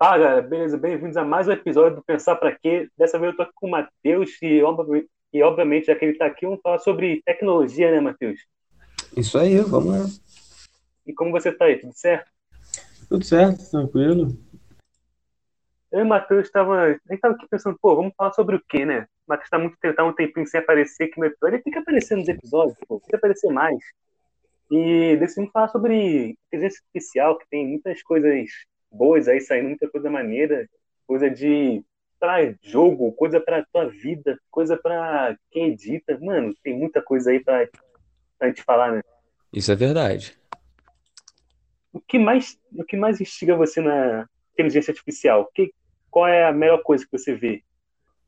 Fala, galera, beleza? Bem-vindos a mais um episódio do Pensar Pra Quê. Dessa vez eu tô aqui com o Matheus e obviamente, já que ele tá aqui, vamos falar sobre tecnologia, né, Matheus? Isso aí, vamos lá. E como você tá aí? Tudo certo? Tudo certo, tranquilo. Eu e o Matheus a gente tava aqui pensando, pô, vamos falar sobre o quê, né? O Matheus tá muito tentando um tempinho sem aparecer aqui no episódio. Ele tem que aparecer nos episódios, pô, tem que aparecer mais. E decidimos falar sobre inteligência artificial, que tem muitas coisas boas aí saindo, muita coisa maneira, coisa de pra jogo, coisa pra tua vida, coisa pra quem edita, mano, tem muita coisa aí pra gente falar, né? Isso é verdade. O que mais instiga você na inteligência artificial? Qual é a melhor coisa que você vê?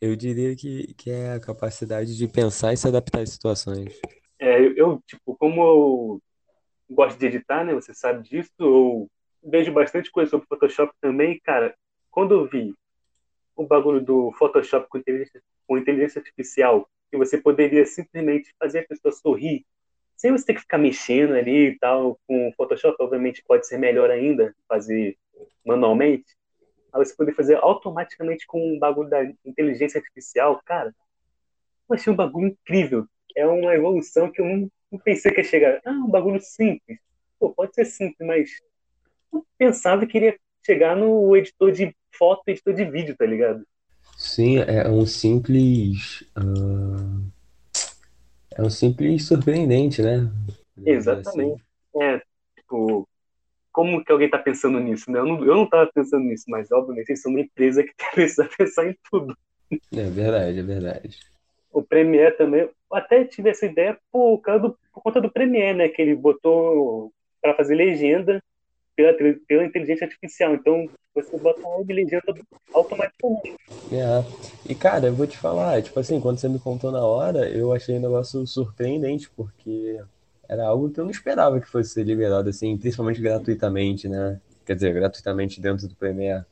Eu diria que é a capacidade de pensar e se adaptar às situações. Eu, como eu gosto de editar, né, você sabe disso, eu vejo bastante coisa sobre Photoshop também, cara. Quando eu vi o bagulho do Photoshop com inteligência artificial, que você poderia simplesmente fazer a pessoa sorrir, sem você ter que ficar mexendo ali e tal, com o Photoshop, obviamente pode ser melhor ainda, fazer manualmente, mas você poder fazer automaticamente com o bagulho da inteligência artificial, cara, eu achei um bagulho incrível. É uma evolução que eu não pensei que ia chegar. Ah, um bagulho simples. Pô, pode ser simples, mas eu pensava que iria chegar no editor de foto, editor de vídeo, tá ligado? Sim, é um simples surpreendente, né? Exatamente. Assim. Como que alguém tá pensando nisso, né? Eu não tava pensando nisso, mas, obviamente, vocês são uma empresa que precisa pensar em tudo. É verdade. O Premiere também, eu até tive essa ideia por conta do Premiere, né? Que ele botou para fazer legenda pela inteligência artificial. Então, você bota uma legenda automaticamente. E, cara, eu vou te falar, tipo assim, quando você me contou na hora, eu achei um negócio surpreendente, porque era algo que eu não esperava que fosse liberado, assim, principalmente gratuitamente, né? Quer dizer, gratuitamente dentro do Premiere.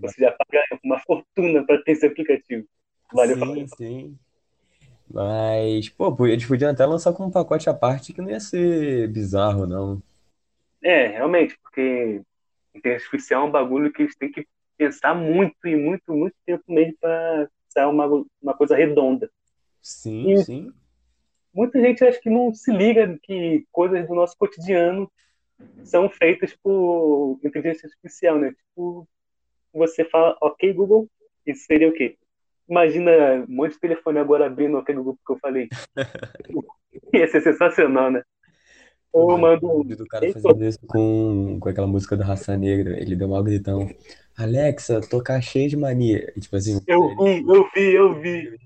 Você já paga uma fortuna para ter esse aplicativo. Valeu, sim. Mas, pô, eles podiam até lançar com um pacote à parte que não ia ser bizarro, não. Realmente, porque inteligência artificial é um bagulho que eles têm que pensar muito e muito, muito tempo mesmo pra sair uma coisa redonda. Sim. Muita gente acha que não se liga que coisas do nosso cotidiano são feitas por inteligência artificial, né? Tipo, você fala, ok, Google, isso seria o quê? Imagina um monte de telefone agora abrindo aquele grupo que eu falei. Ia ser sensacional, né? Ou mando um do cara fazendo isso com aquela música da Raça Negra. Ele deu um gritão. Alexa, tocar cheio de mania. E, tipo assim, eu vi.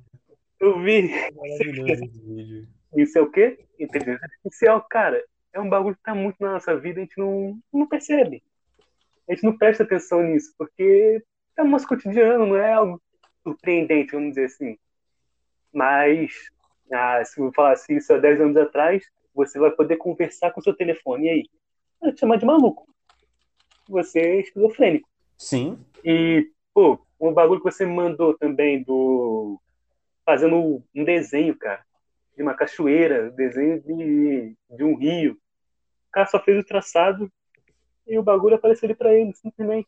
Maravilhoso esse vídeo. Isso é o quê? Inteligência artificial, cara. É um bagulho que tá muito na nossa vida. A gente não percebe. A gente não presta atenção nisso. Porque é o nosso cotidiano, não é algo surpreendente, vamos dizer assim. Mas, se eu falasse isso há 10 anos atrás, você vai poder conversar com o seu telefone. E aí? Vai te chamar de maluco. Você é esquizofrênico. Sim. E, pô, um bagulho que você me mandou também do... Fazendo um desenho, cara. De uma cachoeira. Desenho de um rio. O cara só fez o traçado e o bagulho apareceu ali pra ele, simplesmente.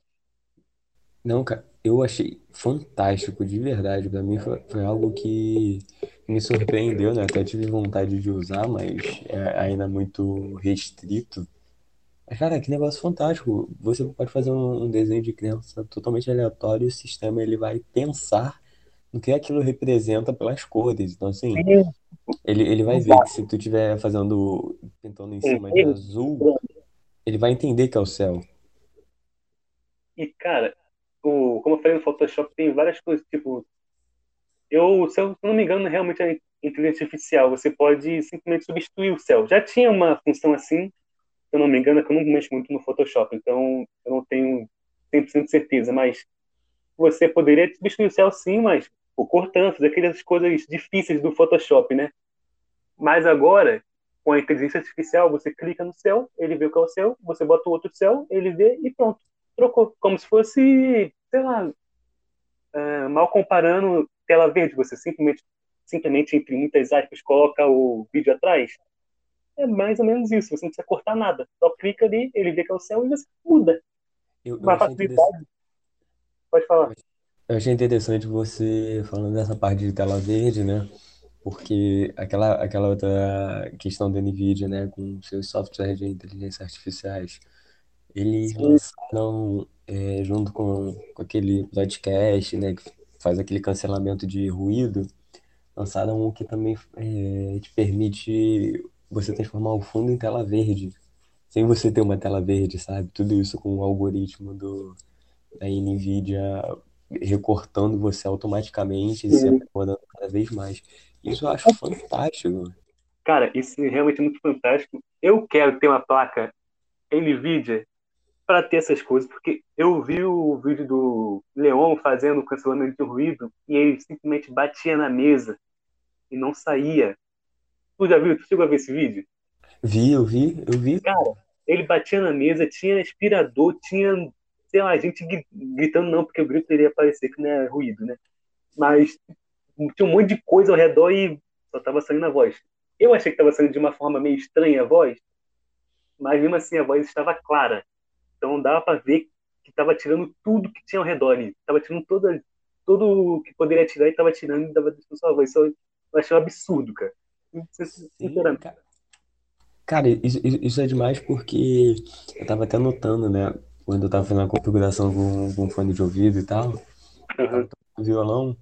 Não, cara, eu achei fantástico, de verdade. Pra mim foi algo que me surpreendeu, né? Até tive vontade de usar, mas é ainda muito restrito. Mas, cara, que negócio fantástico. Você pode fazer um desenho de criança totalmente aleatório e o sistema ele vai pensar no que aquilo representa pelas cores. Então, assim, ele vai ver que se tu estiver pintando em cima de azul, ele vai entender que é o céu. E, cara... Como eu falei, no Photoshop tem várias coisas, tipo, se eu não me engano, realmente a inteligência artificial, você pode simplesmente substituir o céu. Já tinha uma função assim, se eu não me engano, que eu não mexo muito no Photoshop, então eu não tenho 100% de certeza, mas você poderia substituir o céu sim, mas cortando, fazer aquelas coisas difíceis do Photoshop, né? Mas agora, com a inteligência artificial, você clica no céu, ele vê o que é o céu, você bota o outro céu, ele vê e pronto. Trocou, como se fosse, sei lá, mal comparando tela verde, você simplesmente entre muitas aspas, coloca o vídeo atrás. É mais ou menos isso, você não precisa cortar nada. Só clica ali, ele vê que é o céu e você muda. Eu achei Pode falar. Eu achei interessante você falando dessa parte de tela verde, né? Porque aquela outra questão da NVIDIA, né, com seus softwares de inteligência artificiais, eles Sim. lançaram, junto com aquele podcast, né, que faz aquele cancelamento de ruído, lançaram um que também te permite você transformar o fundo em tela verde, sem você ter uma tela verde, sabe? Tudo isso com o algoritmo da NVIDIA recortando você automaticamente e se Sim. aprimorando cada vez mais. Isso eu acho fantástico. Cara, isso é realmente muito fantástico. Eu quero ter uma placa NVIDIA para ter essas coisas, porque eu vi o vídeo do Leon fazendo o cancelamento de ruído e ele simplesmente batia na mesa e não saía. Tu já viu? Tu chegou a ver esse vídeo? Eu vi. Cara, ele batia na mesa, tinha aspirador, tinha, sei lá, gente gritando não, porque o grito iria parecer que não é ruído, né? Mas tinha um monte de coisa ao redor e só tava saindo a voz. Eu achei que tava saindo de uma forma meio estranha a voz, mas mesmo assim a voz estava clara. Então dava pra ver que tava tirando tudo que tinha ao redor ali. Tava tirando todo o que poderia tirar e tava tirando e dava deixando sua voz. Isso eu achei um absurdo, cara. Sim, cara, isso é demais porque eu tava até notando, né? Quando eu tava fazendo a configuração com fone de ouvido e tal, eu tava com violão,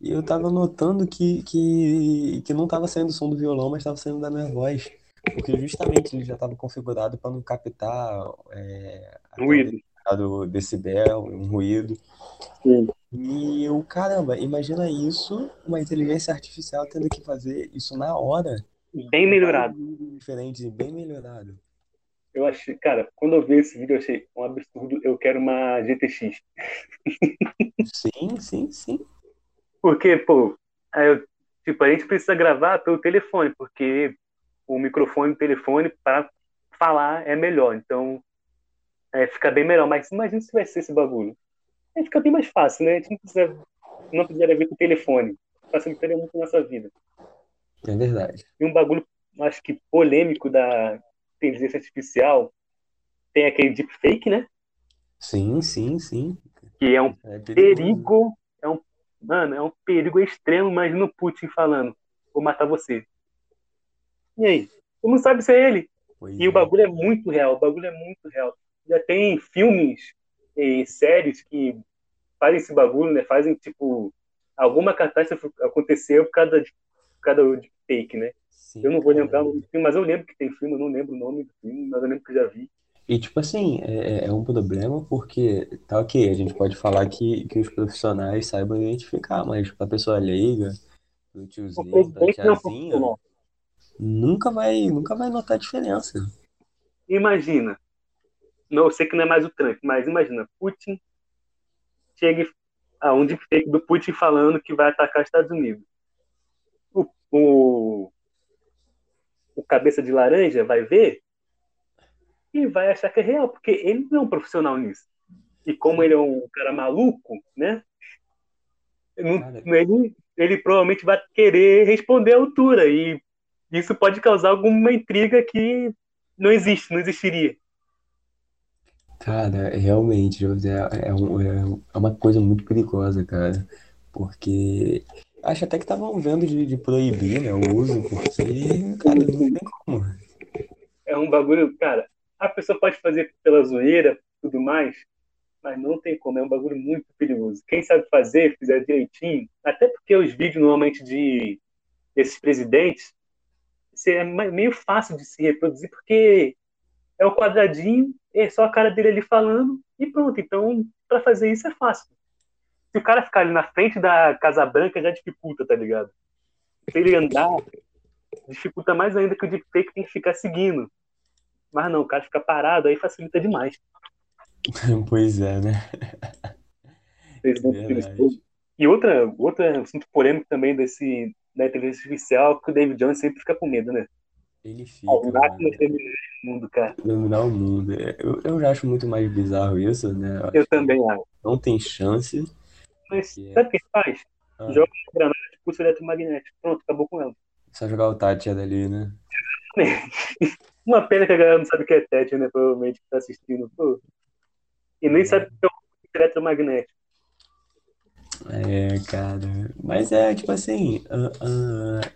e eu tava notando que não tava saindo o som do violão, mas tava saindo da minha voz. Porque justamente ele já estava configurado para não captar ruído, decibel, um ruído. Sim. E eu, caramba, imagina isso, uma inteligência artificial tendo que fazer isso na hora. Bem melhorado. Diferente, bem melhorado. Eu achei, cara, quando eu vi esse vídeo, eu achei um absurdo, eu quero uma GTX. Sim. Porque, pô, a gente precisa gravar pelo telefone, porque o microfone do telefone para falar é melhor, então fica bem melhor, mas imagina se vai ser esse bagulho, fica bem mais fácil, né? A gente não precisaria ver com o telefone, facilitaria muito a nossa vida. É verdade. E um bagulho, acho que polêmico da inteligência artificial, tem aquele deepfake, né? Sim. Que é um perigo, é um perigo extremo, mas no Putin falando, vou matar você. E aí? Tu não sabe se é ele. Pois e é. O bagulho é muito real, Já tem filmes e séries que fazem esse bagulho, né? Fazem, tipo, alguma catástrofe aconteceu por cada fake, né? Sim, eu não vou lembrar o filme, mas eu lembro que tem filme, eu não lembro o nome do filme, mas eu lembro que eu já vi. E, tipo assim, é um problema porque, tá ok, a gente pode falar que os profissionais saibam identificar, mas pra pessoa leiga, do tiozinho, da tiazinha... Nunca vai notar a diferença. Imagina. Não, eu sei que não é mais o Trump, mas imagina, Putin chega a um deepfake do Putin falando que vai atacar os Estados Unidos. O cabeça de laranja vai ver e vai achar que é real, porque ele não é um profissional nisso. E como ele é um cara maluco, né? Ele provavelmente vai querer responder à altura e isso pode causar alguma intriga que não existiria. Cara, realmente, é uma coisa muito perigosa, cara. Porque acho até que estavam vendo de proibir, né, o uso, porque, cara, não tem como. É um bagulho, cara, a pessoa pode fazer pela zoeira, tudo mais, mas não tem como, é um bagulho muito perigoso. Quem sabe fazer, fizer direitinho, até porque os vídeos normalmente desses presidentes, é meio fácil de se reproduzir, porque é o quadradinho, é só a cara dele ali falando e pronto. Então, pra fazer isso é fácil. Se o cara ficar ali na frente da Casa Branca, já dificulta, tá ligado? Se ele andar, dificulta mais ainda, que o deepfake tem que ficar seguindo. Mas não, o cara fica parado, aí facilita demais. Pois é, né? E outra assunto polêmico também desse... da inteligência artificial, que o David Jones sempre fica com medo, né? Ele fica. Dominar o mundo. Eu já acho muito mais bizarro isso, né? Eu também acho. Não tem chance. Mas sabe o que faz? Joga uma granada de pulso eletromagnético. Pronto, acabou com ela. Só jogar o Tatia dali, né? Uma pena que a galera não sabe o que é Tatia, né? Provavelmente que tá assistindo. Pô. E nem sabe o que é o pulso eletromagnético. É, cara. Mas é, tipo assim.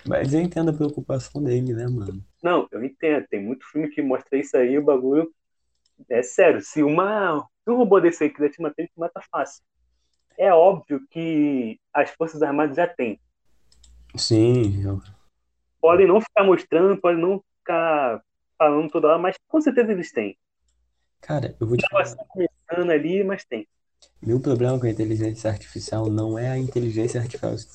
Mas eu entendo a preocupação dele, né, mano? Não, eu entendo. Tem muito filme que mostra isso aí, o bagulho. É sério, se um robô desse aí quiser te matar, ele te mata fácil. É óbvio que as Forças Armadas já têm. Sim. Podem não ficar mostrando, podem não ficar falando toda hora, mas com certeza eles têm. Cara, eu vou te falar. Começando ali, mas tem. Meu problema com a inteligência artificial não é a inteligência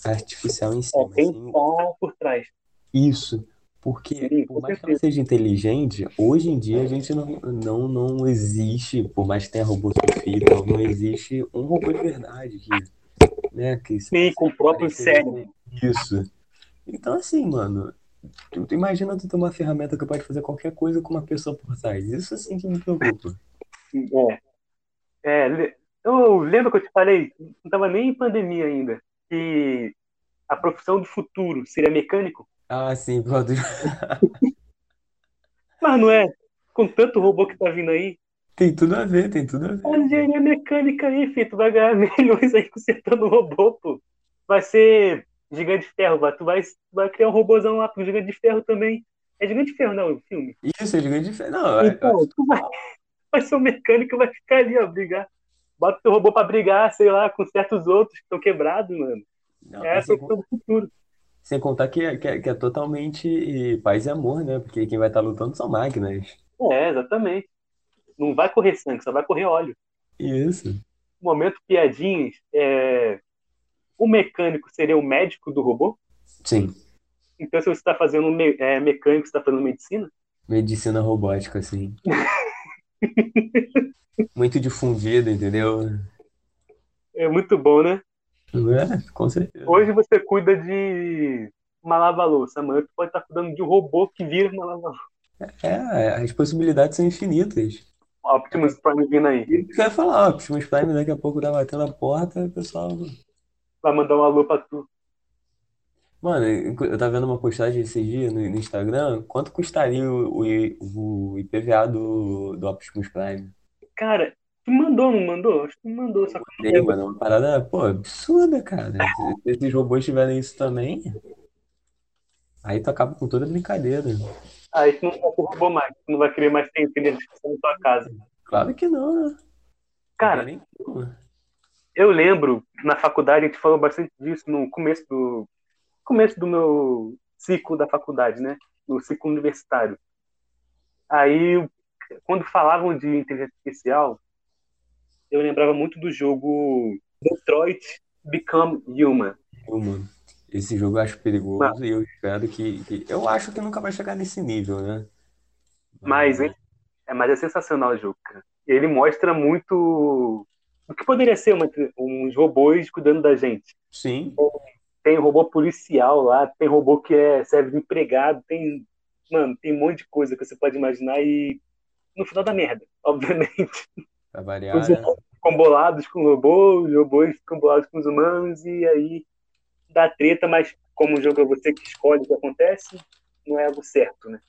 artificial em si. É quem tá por trás. Isso. Porque, sim, por mais que ela seja inteligente, hoje em dia a gente não existe, por mais que tenha robô sofrido, não existe um robô de verdade. Que sim, com o próprio cérebro. Isso. Então, assim, mano, tu imagina tu ter uma ferramenta capaz de fazer qualquer coisa com uma pessoa por trás. Isso, assim, que me preocupa. Eu lembro que eu te falei, não estava nem em pandemia ainda, que a profissão do futuro seria mecânico. Ah, sim, pode. Mas não é? Com tanto robô que tá vindo aí. Tem tudo a ver. A engenharia mecânica aí, filho, tu vai ganhar milhões aí consertando o robô, pô. Vai ser gigante de ferro, vai. Tu vai criar um robôzão lá pro gigante de ferro também. É gigante de ferro, não, o filme? Isso, é gigante de ferro. Não, então, tu vai ser um mecânico e vai ficar ali, ó, brigar. Bota teu robô pra brigar, sei lá, com certos outros que estão quebrados, mano. Não, é essa é a questão do futuro. Sem contar que é totalmente paz e amor, né? Porque quem vai estar lutando são máquinas. É, exatamente. Não vai correr sangue, só vai correr óleo. Isso. Momento piadinhas. O mecânico seria o médico do robô? Sim. Então, se você está fazendo mecânico, você está fazendo medicina? Medicina robótica, sim. Muito difundido, entendeu? É muito bom, né? Com certeza. Hoje você cuida de uma lava-louça, amanhã você pode estar cuidando de um robô que vira uma lava-louça. As possibilidades são infinitas. Optimus Prime vindo aí. Isso que eu ia falar, Optimus Prime daqui a pouco tá batendo a porta, o pessoal vai mandar um alô pra tu. Mano, eu tava vendo uma postagem esses dias no Instagram, quanto custaria o IPVA do Optimus Prime? Cara, tu mandou, não mandou? Acho que tu mandou. Só que eu mandei, mano, uma parada, pô, absurda, cara. Se esses robôs tiverem isso também, aí tu acaba com toda a brincadeira. Aí tu não vai ter robô mais, tu não vai querer mais ter inteligência na tua casa. Claro que não, né? Cara, eu lembro, na faculdade, a gente falou bastante disso no começo do meu ciclo da faculdade, né? No ciclo universitário. Aí, quando falavam de inteligência artificial, eu lembrava muito do jogo Detroit Become Human. Esse jogo eu acho perigoso, mas... e eu espero que... Eu acho que nunca vai chegar nesse nível, né? Mas é sensacional o jogo, cara. Ele mostra muito o que poderia ser uns robôs cuidando da gente. Sim. Tem robô policial lá, tem robô que serve de empregado, tem... Mano, tem um monte de coisa que você pode imaginar e... No final da merda, obviamente. Pra variar, os humanos ficam bolados com robôs, os robôs ficam bolados com os humanos, e aí dá treta, mas como o jogo é você que escolhe o que acontece, não é algo certo, né?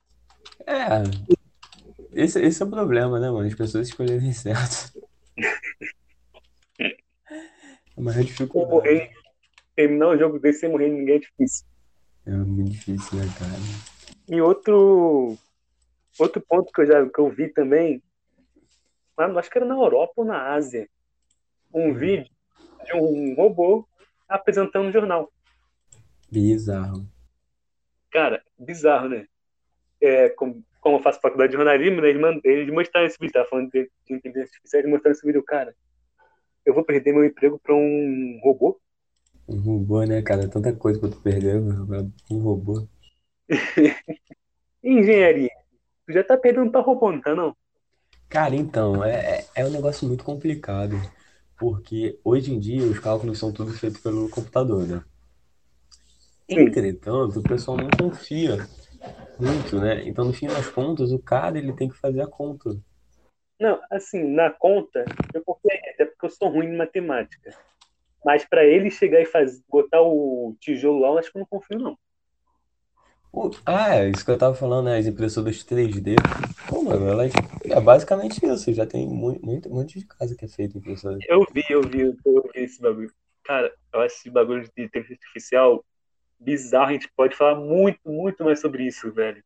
Esse é o problema, né, mano? As pessoas escolherem certo. É uma dificuldade. Terminar um jogo desse sem morrer ninguém é difícil. É muito difícil, né, cara? E outro ponto que eu vi também, acho que era na Europa ou na Ásia, um vídeo de um robô apresentando um jornal. Bizarro. Cara, bizarro, né? Como eu faço faculdade de jornalismo, né, eles mostraram esse vídeo, tá falando de inteligência artificial, eles mostraram esse vídeo, cara, eu vou perder meu emprego pra um robô? Um robô, né, cara? Tanta coisa que eu tô perdendo pra um robô. Engenharia, tu já tá perdendo pra robô, não tá, não? Cara, então, é um negócio muito complicado, porque hoje em dia os cálculos são todos feitos pelo computador, né? Entretanto, o pessoal não confia muito, né? Então, no fim das contas, o cara ele tem que fazer a conta. Não, assim, na conta, eu confio, até porque eu sou ruim em matemática. Mas pra ele chegar e botar o tijolo lá, eu acho que eu não confio, não. Isso que eu tava falando, né? As impressoras 3D. Pô, mano, elas... É basicamente isso. Já tem muito, muito de casa que é feito impressora. Eu vi esse bagulho. Cara, eu acho esse bagulho de inteligência artificial bizarro. A gente pode falar muito, muito mais sobre isso, velho.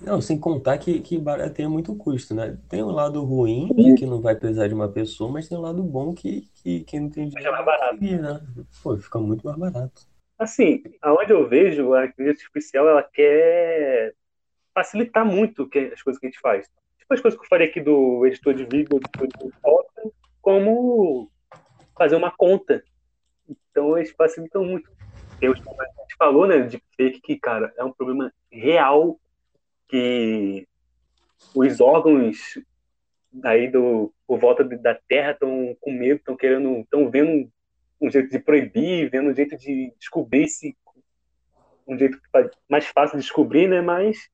Não, sem contar que barateia muito o custo, né? Tem um lado ruim, de que não vai precisar de uma pessoa, mas tem um lado bom que quem não tem dinheiro é mais barato. Conseguir, né? Pô, fica muito mais barato. Assim, aonde eu vejo, a inteligência artificial, ela quer facilitar muito as coisas que a gente faz. Tipo as coisas que eu falei aqui do editor de vídeo, editor de foto, como fazer uma conta. Então, eles facilitam muito. Eu, a gente falou, né, de fake, que, cara, é um problema real, que os órgãos aí por volta da Terra estão com medo, estão vendo um jeito de proibir, vendo um jeito de descobrir, um jeito mais fácil de descobrir, né? Mas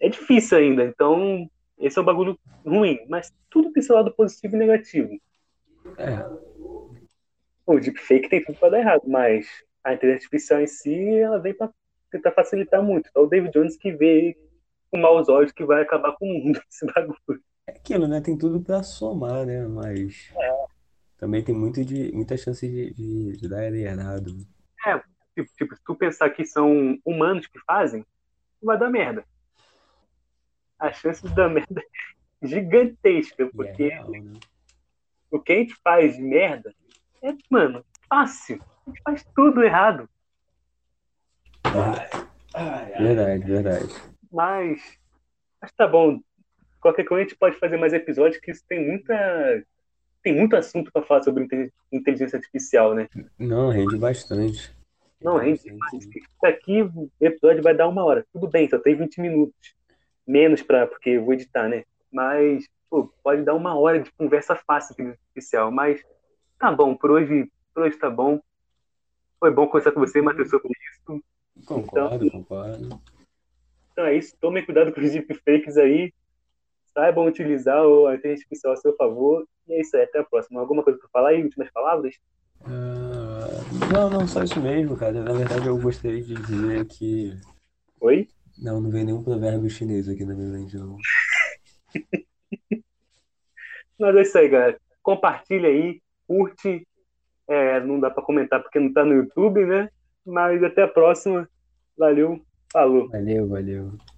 é difícil ainda. Então, esse é um bagulho ruim, mas tudo tem seu lado positivo e negativo. É. O deepfake tem tudo para dar errado, mas a inteligência artificial em si, ela vem para tentar facilitar muito. É o David Jones que vê com maus olhos que vai acabar com o mundo, esse bagulho. É aquilo, né? Tem tudo pra somar, né? Mas também tem muita chance de dar errado. É, tipo, se tu pensar que são humanos que fazem, vai dar merda. A chance de dar merda é gigantesca, porque real, né? O que a gente faz de merda é, mano, fácil. A gente faz tudo errado. Ai. Verdade. Mas tá bom. Qualquer coisa a gente pode fazer mais episódios, que isso tem muito assunto pra falar sobre inteligência artificial, né? Não, rende bastante. Não, rende demais. Aqui o episódio vai dar 1 hora. Tudo bem, só tem 20 minutos. Menos porque eu vou editar, né? Mas, pô, pode dar 1 hora de conversa fácil inteligência artificial. Mas tá bom, por hoje tá bom. Foi bom conversar com você, Matheus, sobre isso. Concordo. Então é isso. Tomem cuidado com os deepfakes aí. Saibam utilizar a inteligência artificial a seu favor. E é isso aí. Até a próxima. Alguma coisa para falar aí? Últimas palavras? Não. Só isso mesmo, cara. Na verdade, eu gostaria de dizer que... Oi? Não veio nenhum provérbio chinês aqui na minha mente, não. Mas é isso aí, galera. Compartilha aí. Curte. Não dá para comentar porque não tá no YouTube, né? Mas até a próxima. Valeu, falou. Valeu.